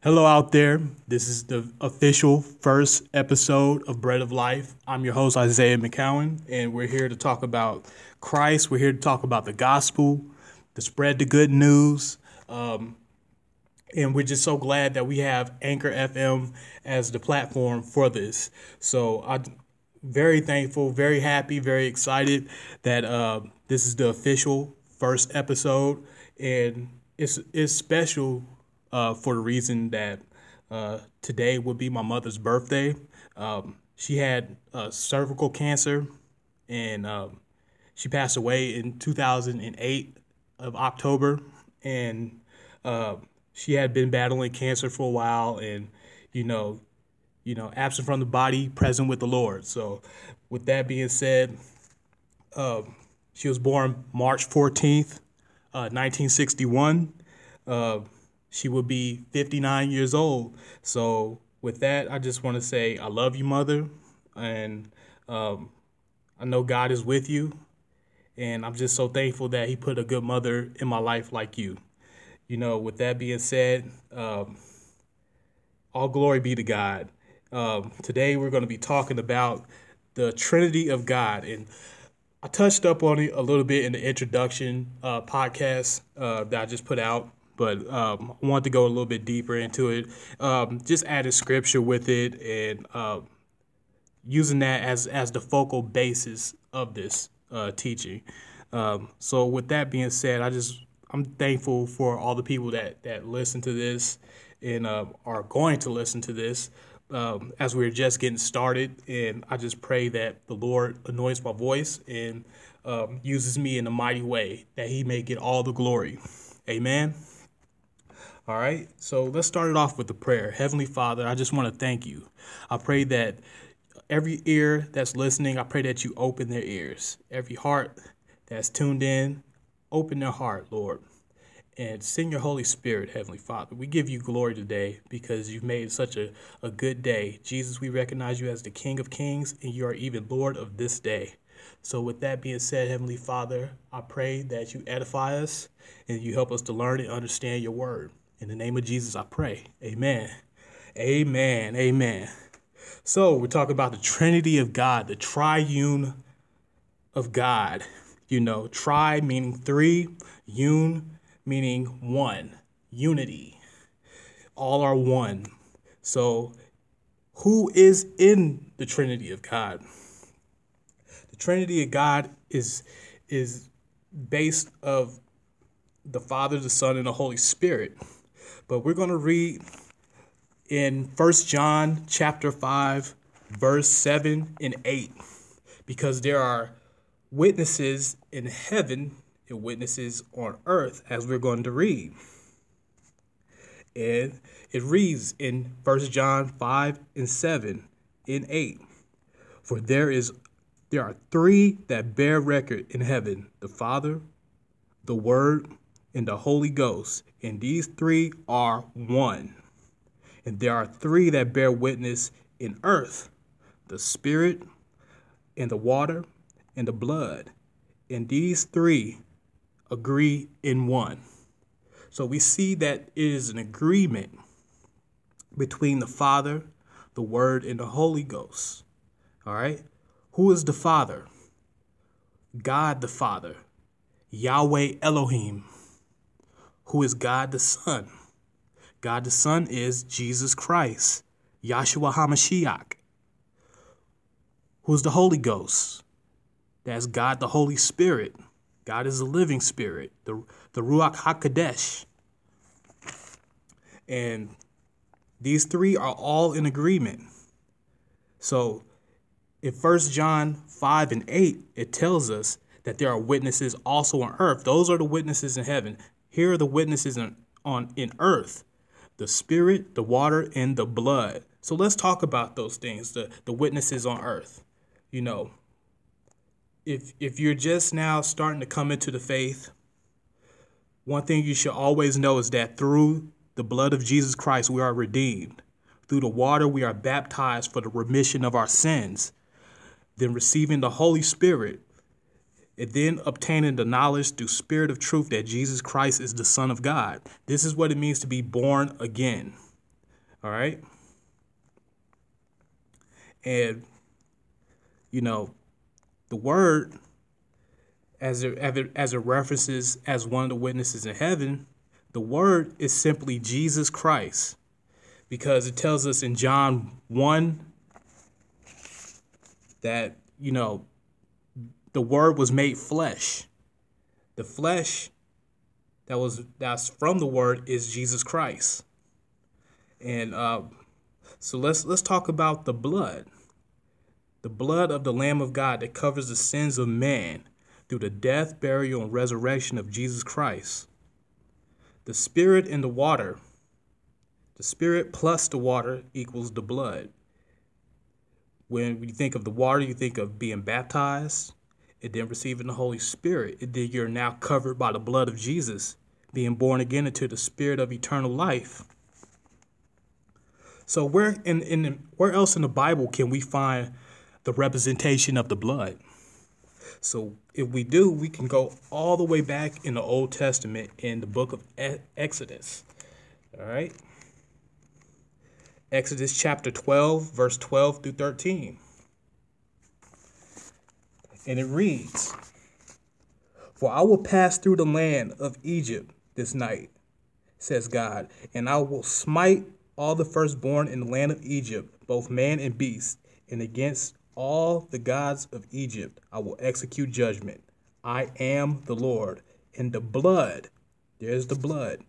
Hello out there. This is the official first episode of Bread of Life. I'm your host, Isaiah McCowan, and we're here to talk about Christ. We're here to talk about the gospel, to spread the good news. And we're just so glad that we have Anchor FM as the platform for this. So I'm very thankful, very happy, very excited that this is the official first episode. And it's special for the reason that today would be my mother's birthday. She had cervical cancer, and she passed away in 2008 of October. And she had been battling cancer for a while, and you know, absent from the body, present with the Lord. So, with that being said, she was born March 14th, 1961. She will be 59 years old. So with that, I just want to say I love you, Mother. And I know God is with you. And I'm just so thankful that he put a good mother in my life like you. You know, with that being said, all glory be to God. Today, we're going to be talking about the Trinity of God. And I touched up on it a little bit in the introduction podcast that I just put out. But I wanted to go a little bit deeper into it. Just added scripture with it and using that as the focal basis of this teaching. So with that being said, I'm thankful for all the people that listen to this and are going to listen to this as we're just getting started. And I just pray that the Lord anoints my voice and uses me in a mighty way that he may get all the glory. Amen. All right, so let's start it off with a prayer. Heavenly Father, I just want to thank you. I pray that every ear that's listening, I pray that you open their ears. Every heart that's tuned in, open their heart, Lord. And send your Holy Spirit, Heavenly Father. We give you glory today because you've made such a good day. Jesus, we recognize you as the King of Kings, and you are even Lord of this day. So with that being said, Heavenly Father, I pray that you edify us and you help us to learn and understand your word. In the name of Jesus, I pray. Amen. Amen. Amen. So we're talking about the Trinity of God, the triune of God. You know, tri meaning three, un meaning one, unity. All are one. So who is in the Trinity of God? The Trinity of God is based of the Father, the Son, and the Holy Spirit. But we're going to read in 1 John chapter 5, verse 7 and 8, because there are witnesses in heaven and witnesses on earth, as we're going to read. And it reads in 1 John 5 and 7 and 8, for there are three that bear record in heaven, the Father, the Word, and the Holy Ghost, and these three are one. And there are three that bear witness in earth, the Spirit, and the water, and the blood, and these three agree in one. So we see that it is an agreement between the Father, the Word, and the Holy Ghost. All right? Who is the Father? God the Father, Yahweh Elohim, who is God the Son. God the Son is Jesus Christ, Yahshua HaMashiach. Who's the Holy Ghost? That's God the Holy Spirit. God is the living spirit, the Ruach HaKodesh. And these three are all in agreement. So in 1 John 5 and 8, it tells us that there are witnesses also on earth. Those are the witnesses in heaven. Here are the witnesses in earth, the Spirit, the water, and the blood. So let's talk about those things, the witnesses on earth. You know, if you're just now starting to come into the faith, one thing you should always know is that through the blood of Jesus Christ, we are redeemed. Through the water, we are baptized for the remission of our sins. Then receiving the Holy Spirit, and then obtaining the knowledge through spirit of truth that Jesus Christ is the Son of God. This is what it means to be born again. All right. And, you know, the word, as it references as one of the witnesses in heaven, the word is simply Jesus Christ, because it tells us in John 1 that, you know, the word was made flesh. The flesh that's from the word is Jesus Christ. And so let's talk about the blood. The blood of the Lamb of God that covers the sins of man through the death, burial, and resurrection of Jesus Christ. The Spirit and the water. The Spirit plus the water equals the blood. When you think of the water, you think of being baptized and then receiving the Holy Spirit. And then you're now covered by the blood of Jesus, being born again into the Spirit of eternal life. So where else in the Bible can we find the representation of the blood? So if we do, we can go all the way back in the Old Testament in the book of Exodus. All right. Exodus chapter 12, verse 12 through 13. And it reads, "For I will pass through the land of Egypt this night, says God, and I will smite all the firstborn in the land of Egypt, both man and beast, and against all the gods of Egypt I will execute judgment. I am the Lord, and the blood," there's the blood,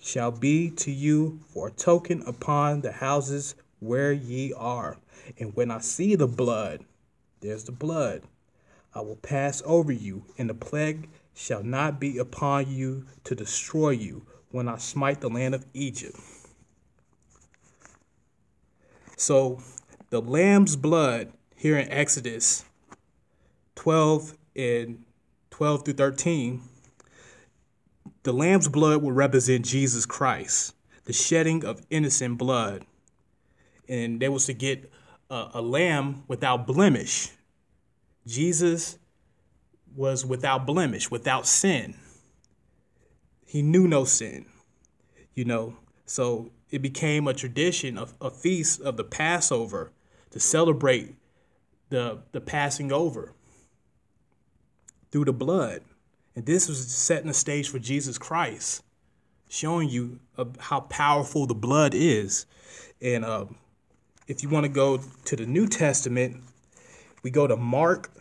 "shall be to you for a token upon the houses where ye are. And when I see the blood," there's the blood, "I will pass over you, and the plague shall not be upon you to destroy you when I smite the land of Egypt." So the lamb's blood here in Exodus 12 and 12 through 13, the lamb's blood will represent Jesus Christ, the shedding of innocent blood. And they was to get a lamb without blemish. Jesus was without blemish, without sin. He knew no sin, you know. So it became a tradition of a feast of the Passover to celebrate the passing over through the blood. And this was setting the stage for Jesus Christ, showing you how powerful the blood is. And if you want to go to the New Testament, we go to Mark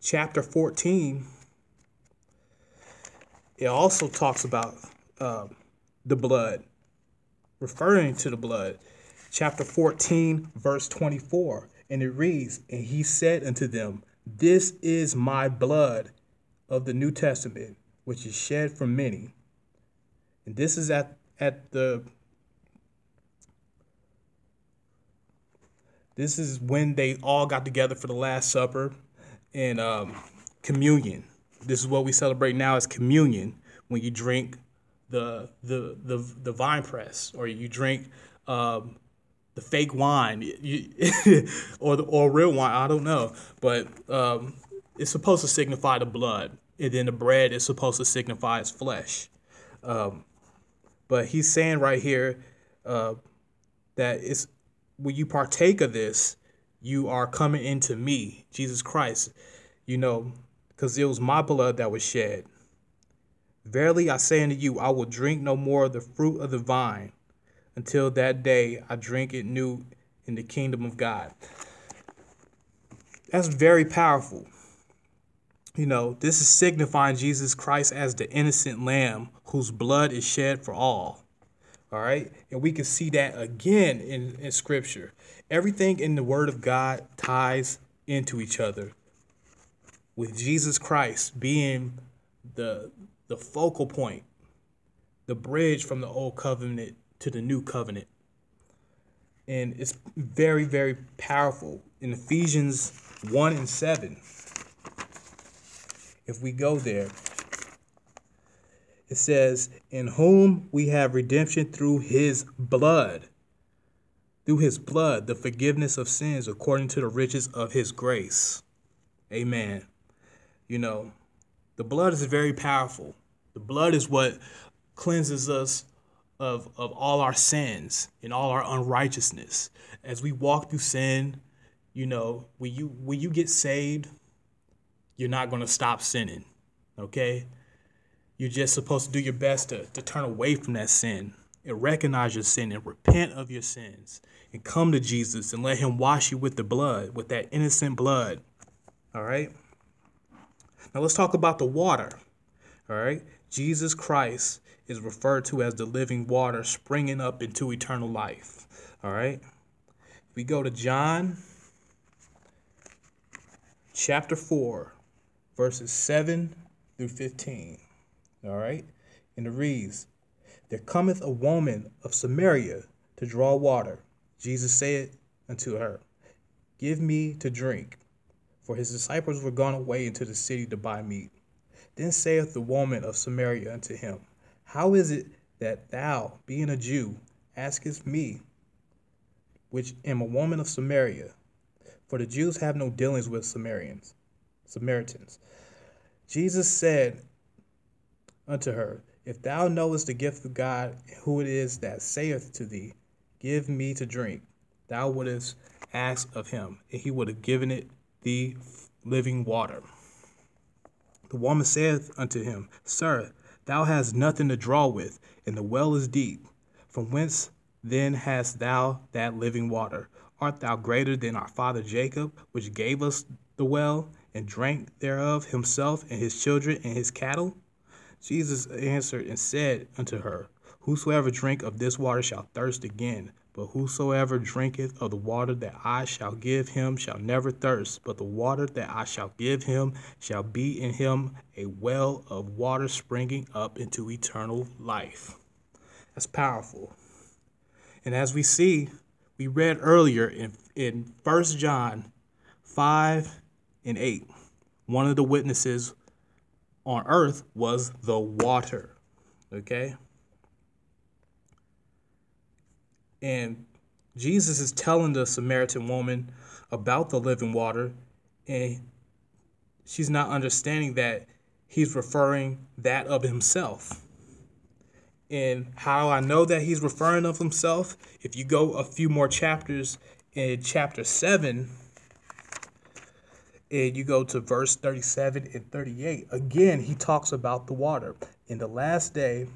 chapter 14. It also talks about the blood, referring to the blood. Chapter 14, verse 24. And it reads, "And he said unto them, This is my blood of the New Testament, which is shed for many." And this is this is when they all got together for the Last Supper and communion. This is what we celebrate now as communion, when you drink the wine press, or you drink the fake wine, or real wine. I don't know, but it's supposed to signify the blood, and then the bread is supposed to signify his flesh. But he's saying right here that it's when you partake of this, you are coming into me, Jesus Christ, you know, because it was my blood that was shed. "Verily I say unto you, I will drink no more of the fruit of the vine until that day I drink it new in the kingdom of God." That's very powerful. You know, this is signifying Jesus Christ as the innocent lamb whose blood is shed for all. All right. And we can see that again in Scripture. Everything in the Word of God ties into each other, with Jesus Christ being the focal point, the bridge from the old covenant to the new covenant. And it's very, very powerful. In Ephesians 1:7, if we go there, it says, "In whom we have redemption through his blood, the forgiveness of sins according to the riches of his grace." Amen. You know, the blood is very powerful. The blood is what cleanses us of all our sins and all our unrighteousness. As we walk through sin, you know, when you get saved, you're not going to stop sinning, okay? You're just supposed to do your best to turn away from that sin and recognize your sin and repent of your sins and come to Jesus and let him wash you with the blood, with that innocent blood, all right? Now let's talk about the water, all right? Jesus Christ is referred to as the living water springing up into eternal life, all right? We go to John chapter 4, verses 7 through 15. All right. And it reads, "There cometh a woman of Samaria to draw water. Jesus said unto her, Give me to drink. For his disciples were gone away into the city to buy meat. Then saith the woman of Samaria unto him, How is it that thou, being a Jew, askest me, which am a woman of Samaria? For the Jews have no dealings with Samaritans. Jesus said unto her, If thou knowest the gift of God, who it is that saith to thee, Give me to drink, thou wouldest ask of him, and he would have given it thee living water. The woman saith unto him, Sir, thou hast nothing to draw with, and the well is deep. From whence then hast thou that living water? Art thou greater than our father Jacob, which gave us the well, and drank thereof himself and his children and his cattle? Jesus answered and said unto her, Whosoever drinketh of this water shall thirst again, but whosoever drinketh of the water that I shall give him shall never thirst, but the water that I shall give him shall be in him a well of water springing up into eternal life." That's powerful. And as we see, we read earlier in 1 John 5 and 8, one of the witnesses on earth was the water, okay? And Jesus is telling the Samaritan woman about the living water, and she's not understanding that he's referring that of himself. And how I know that he's referring of himself, if you go a few more chapters in chapter 7, and you go to verse 37 and 38, again, he talks about the water. In the last day,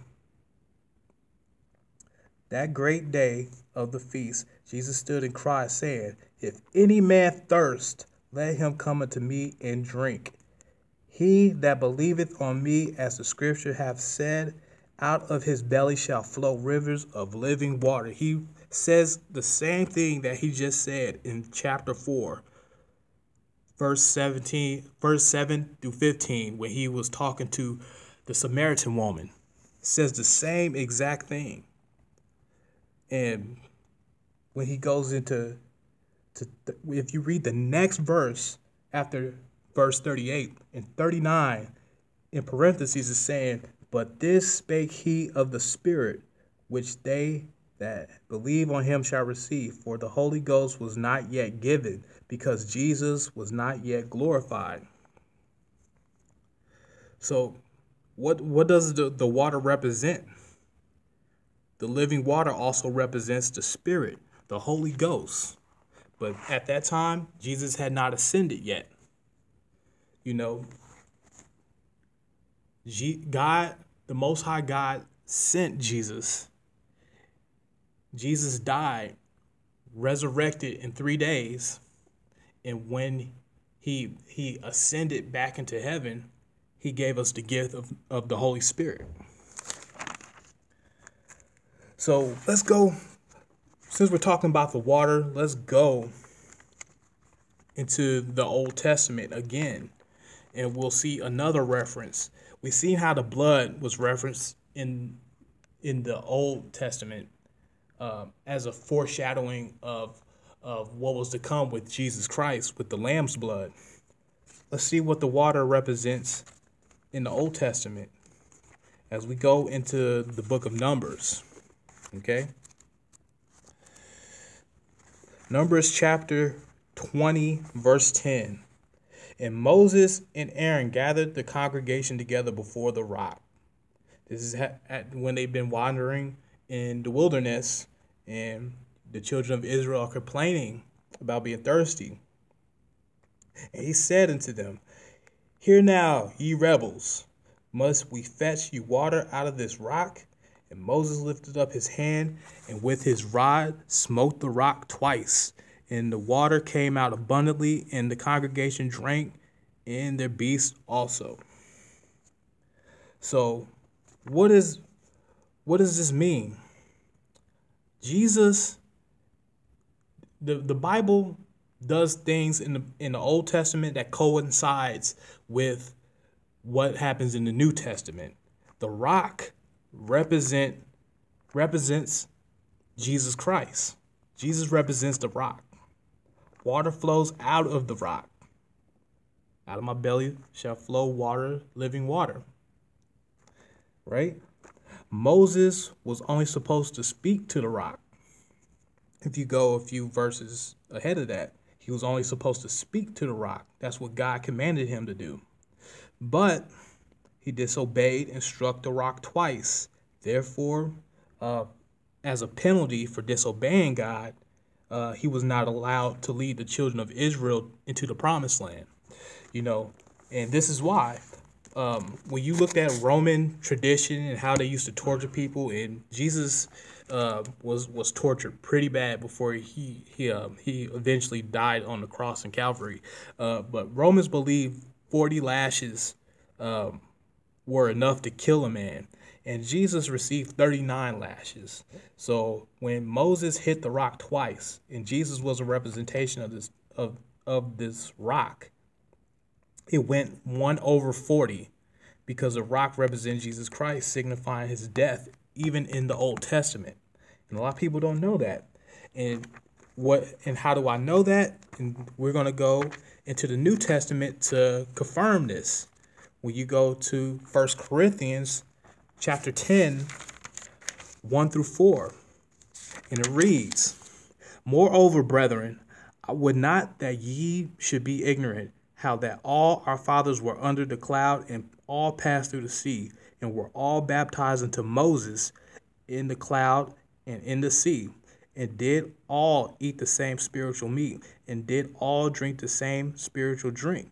that great day of the feast, Jesus stood and cried, saying, If any man thirst, let him come unto me and drink. He that believeth on me, as the scripture hath said, out of his belly shall flow rivers of living water. He says the same thing that he just said in chapter 4, verse 7 through 15, when he was talking to the Samaritan woman. It says the same exact thing. And when he goes into, if you read the next verse after verse 38 and 39, in parentheses is saying, But this spake he of the Spirit, which they that believe on him shall receive. For the Holy Ghost was not yet given, because Jesus was not yet glorified. So what does the water represent? The living water also represents the Spirit, the Holy Ghost. But at that time, Jesus had not ascended yet. You know, God, the Most High God, sent Jesus. Jesus died, resurrected in 3 days, and when he ascended back into heaven, he gave us the gift of the Holy Spirit. So let's go, since we're talking about the water, let's go into the Old Testament again, and we'll see another reference. We've seen how the blood was referenced in the Old Testament as a foreshadowing of what was to come with Jesus Christ, with the Lamb's blood. Let's see what the water represents in the Old Testament as we go into the book of Numbers, okay? Numbers chapter 20, verse 10. And Moses and Aaron gathered the congregation together before the rock. This is when they've been wandering in the wilderness, and the children of Israel are complaining about being thirsty. And he said unto them, Hear now, ye rebels, must we fetch you water out of this rock? And Moses lifted up his hand, and with his rod smote the rock twice. And the water came out abundantly, and the congregation drank, and their beasts also. So, what does this mean? Jesus, the Bible does things in the Old Testament that coincides with what happens in the New Testament. The rock represents Jesus Christ. Jesus represents the rock. Water flows out of the rock. Out of my belly shall flow water, living water. Right? Moses was only supposed to speak to the rock. If you go a few verses ahead of that, he was only supposed to speak to the rock. That's what God commanded him to do. But he disobeyed and struck the rock twice. Therefore, as a penalty for disobeying God, he was not allowed to lead the children of Israel into the promised land. You know, and this is why. When you looked at Roman tradition and how they used to torture people, and Jesus was tortured pretty bad before he eventually died on the cross in Calvary. But Romans believed 40 lashes were enough to kill a man, and Jesus received 39 lashes. So when Moses hit the rock twice, and Jesus was a representation of this rock, it went 1/40 because the rock represents Jesus Christ, signifying his death, even in the Old Testament. And a lot of people don't know that. And how do I know that? And we're going to go into the New Testament to confirm this. When you go to 1 Corinthians chapter 10, 1-4, and it reads, Moreover, brethren, I would not that ye should be ignorant, how that all our fathers were under the cloud and all passed through the sea, and were all baptized into Moses in the cloud and in the sea, and did all eat the same spiritual meat, and did all drink the same spiritual drink.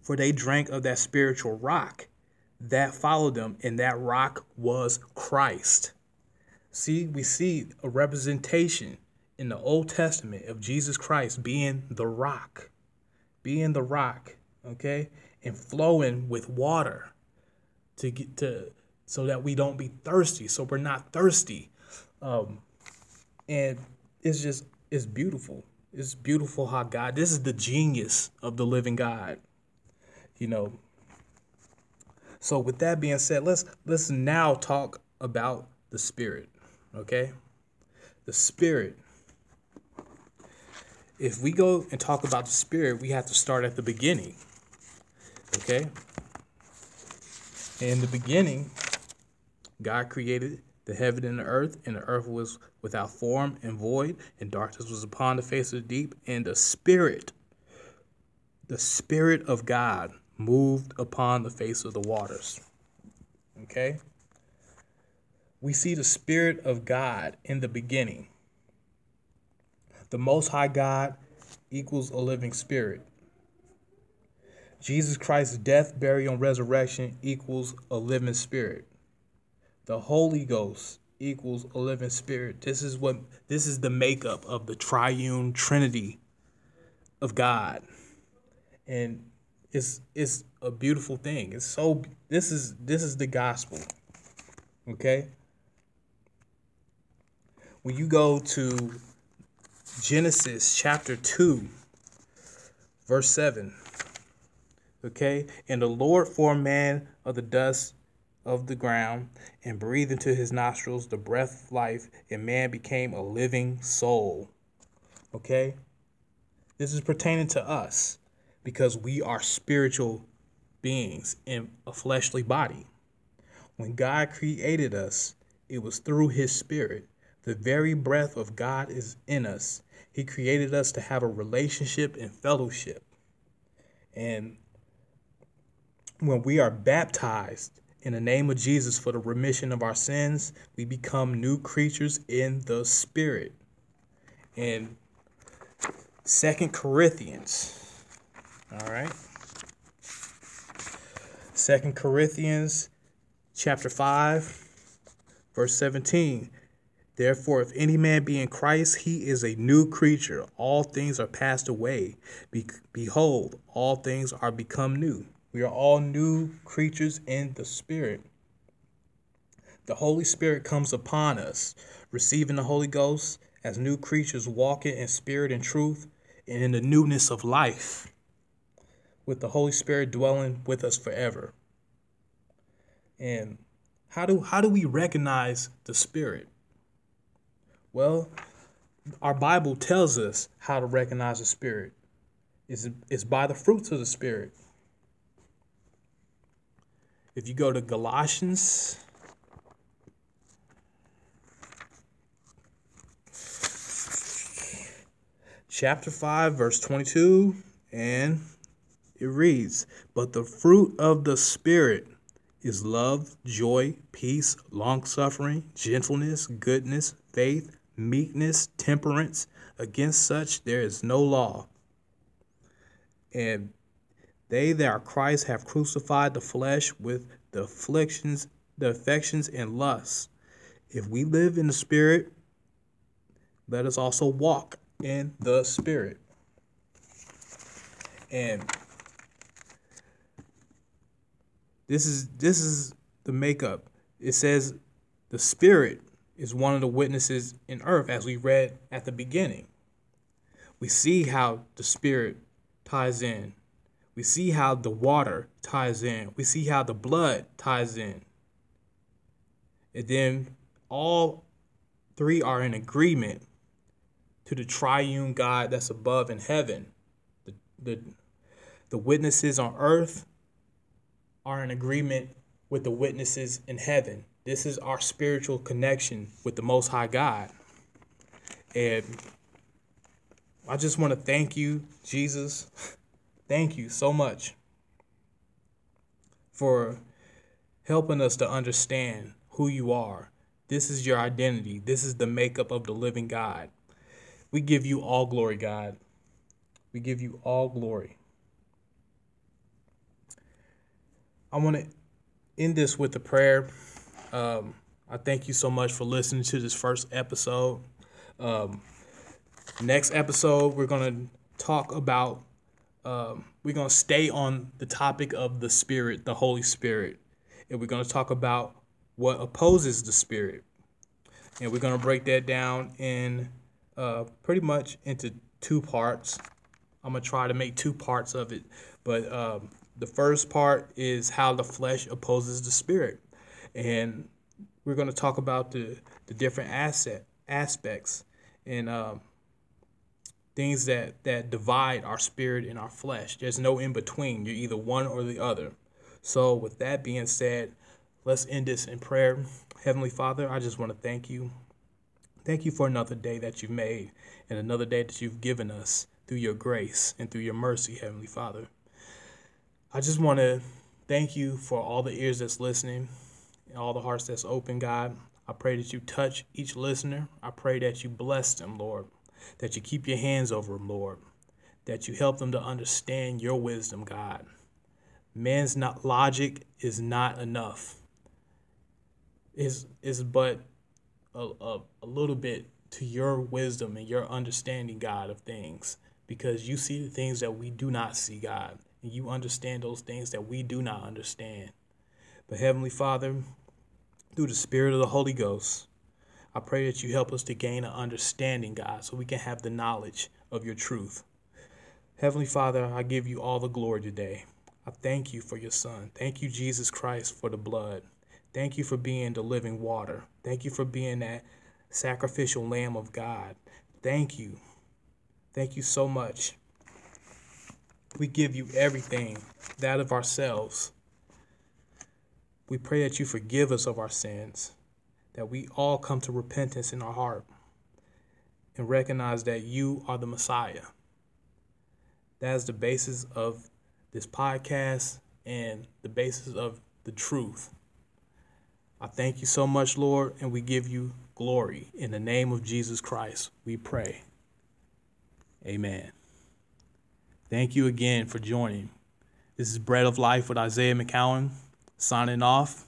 For they drank of that spiritual rock that followed them, and that rock was Christ. See, we see a representation in the Old Testament of Jesus Christ being the rock. Being the rock, okay, and flowing with water so that we don't be thirsty, so we're not thirsty. And it's beautiful. It's beautiful how God, this is the genius of the living God, you know. So with that being said, let's now talk about the Spirit, okay? The Spirit. If we go and talk about the Spirit, we have to start at the beginning, okay? In the beginning, God created the heaven and the earth was without form and void, and darkness was upon the face of the deep, and the Spirit of God moved upon the face of the waters, okay? We see the Spirit of God in the beginning. The Most High God equals a living spirit. Jesus Christ's death, burial, and resurrection equals a living spirit. The Holy Ghost equals a living spirit. This is the makeup of the triune Trinity of God. And it's a beautiful thing. This is the gospel. Okay? When you go to Genesis chapter 2, verse 7, okay? And the Lord formed man of the dust of the ground and breathed into his nostrils the breath of life, and man became a living soul, okay? This is pertaining to us because we are spiritual beings in a fleshly body. When God created us, it was through his Spirit. The very breath of God is in us. He created us to have a relationship and fellowship. And when we are baptized In the name of Jesus, for the remission of our sins, we become new creatures in the Spirit. In 2 Corinthians, all right? 2 Corinthians chapter 5, verse 17. Therefore, if any man be in Christ, he is a new creature. All things are passed away. Behold, all things are become new. We are all new creatures in the Spirit. The Holy Spirit comes upon us, receiving the Holy Ghost as new creatures, walking in spirit and truth and in the newness of life, with the Holy Spirit dwelling with us forever. And how do we recognize the Spirit? Well, our Bible tells us how to recognize the Spirit. It's by the fruits of the Spirit. If you go to Galatians, chapter 5, verse 22, and it reads, "But the fruit of the Spirit is love, joy, peace, long-suffering, gentleness, goodness, faith, meekness, temperance. Against such there is no law. And they that are Christ have crucified the flesh with the affections and lusts. If we live in the Spirit, let us also walk in the Spirit." And this is the makeup. It says the Spirit is one of the witnesses in earth, as we read at the beginning. We see how the Spirit ties in. We see how the water ties in. We see how the blood ties in. And then all three are in agreement to the triune God that's above in heaven. The witnesses on earth are in agreement with the witnesses in heaven. This is our spiritual connection with the Most High God. And I just want to thank you, Jesus. Thank you so much for helping us to understand who you are. This is your identity. This is the makeup of the living God. We give you all glory, God. We give you all glory. I want to end this with a prayer. I thank you so much for listening to this first episode. Next episode, we're going to talk about, we're going to stay on the topic of the Spirit, the Holy Spirit. And we're going to talk about what opposes the Spirit. And we're going to break that down in pretty much into two parts. I'm going to try to make two parts of it. But the first part is how the flesh opposes the Spirit. And we're going to talk about the different aspects and things that divide our spirit and our flesh. There's no in between. You're either one or the other. So with that being said, let's end this in prayer. Heavenly Father, I just want to thank you. Thank you for another day that you've made and another day that you've given us through your grace and through your mercy, Heavenly Father. I just want to thank you for all the ears that's listening, and all the hearts that's open, God. I pray that you touch each listener. I pray that you bless them, Lord, that you keep your hands over them, Lord, that you help them to understand your wisdom, God. Man's logic is not enough. It's but a little bit to your wisdom and your understanding, God, of things, because you see the things that we do not see, God, and you understand those things that we do not understand. But Heavenly Father, through the Spirit of the Holy Ghost, I pray that you help us to gain an understanding, God, so we can have the knowledge of your truth. Heavenly Father, I give you all the glory today. I thank you for your Son. Thank you, Jesus Christ, for the blood. Thank you for being the living water. Thank you for being that sacrificial Lamb of God. Thank you. Thank you so much. We give you everything, that of ourselves. We pray that you forgive us of our sins, that we all come to repentance in our heart and recognize that you are the Messiah. That is the basis of this podcast and the basis of the truth I thank you so much, Lord, and we give you glory. In the name of Jesus Christ, we pray. Amen. Thank you again for joining. This is Bread of Life with Isaiah McCowan, signing off.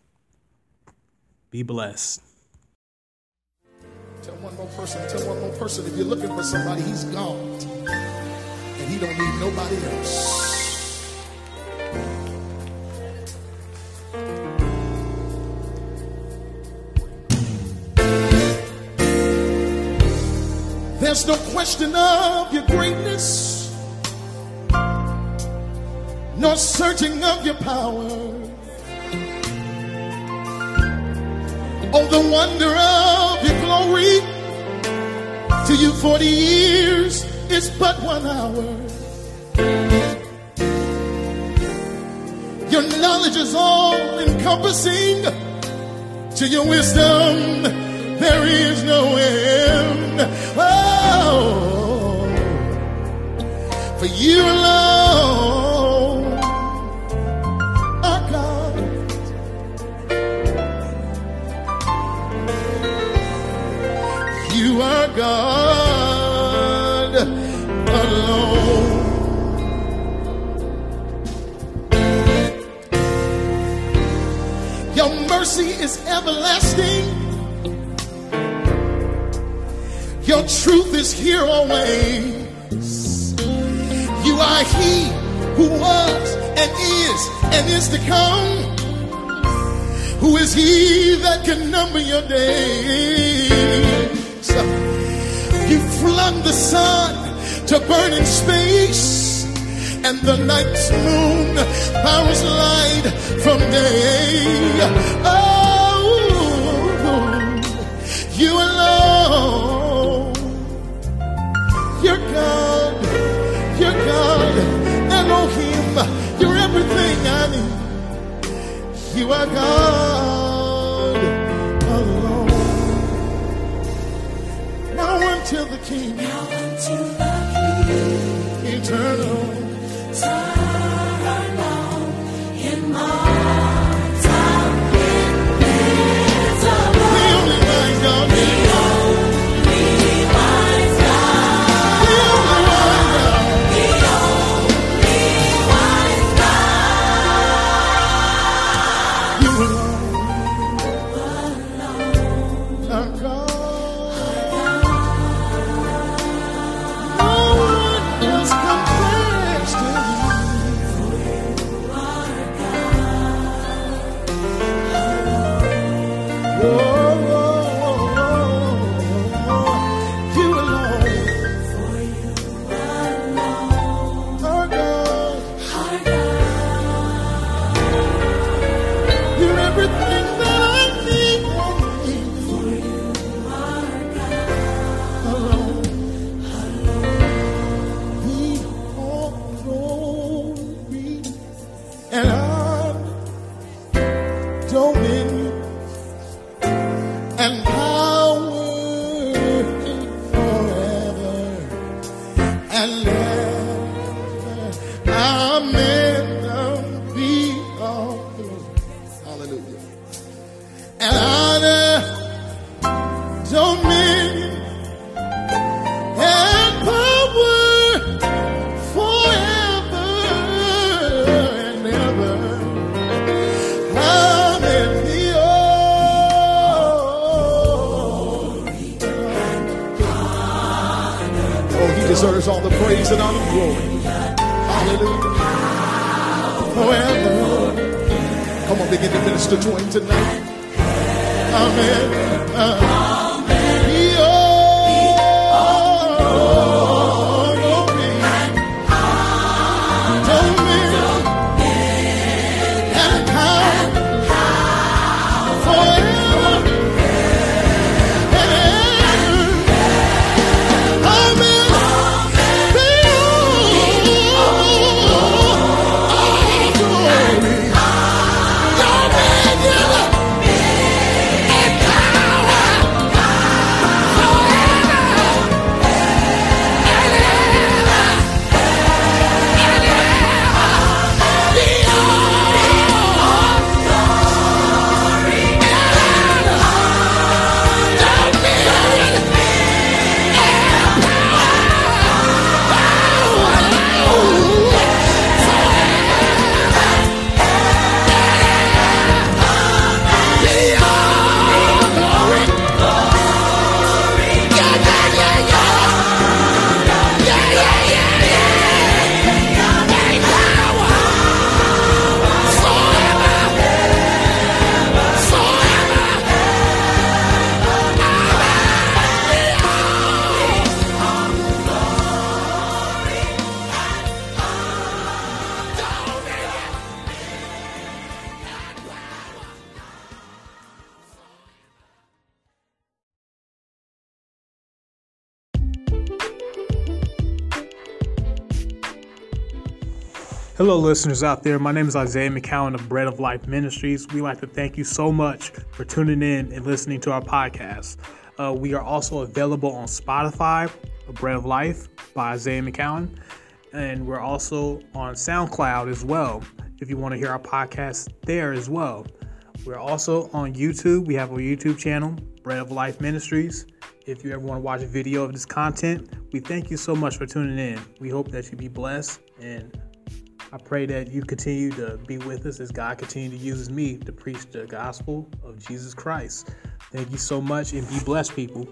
Be blessed. Tell one more person, if you're looking for somebody, he's God. And he don't need nobody else. There's no question of your greatness, no searching of your power. Oh, the wonder of your glory. To you 40 years is but 1 hour. Your knowledge is all encompassing. To your wisdom there is no end. Oh, for you alone. You are God alone. Your mercy is everlasting. Your truth is here always. You are He who was and is to come. Who is He that can number your days? You flung the sun to burn in space, and the night's moon powers light from day. Oh, you alone, you're God, Elohim, you're everything I need. You are God. Till the King, now unto the King, eternal, immortal, invisible, the only wise God, the only wise God. Deserves all the praise and all the glory. Hallelujah. Forever. Come on, begin to minister to Him tonight. Amen. Hello, listeners out there. My name is Isaiah McCowan of Bread of Life Ministries. We'd like to thank you so much for tuning in and listening to our podcast. We are also available on Spotify, Bread of Life by Isaiah McCowan. And we're also on SoundCloud as well, if you want to hear our podcast there as well. We're also on YouTube. We have a YouTube channel, Bread of Life Ministries. If you ever want to watch a video of this content, we thank you so much for tuning in. We hope that you be blessed, and I pray that you continue to be with us as God continues to use me to preach the gospel of Jesus Christ. Thank you so much, and be blessed, people.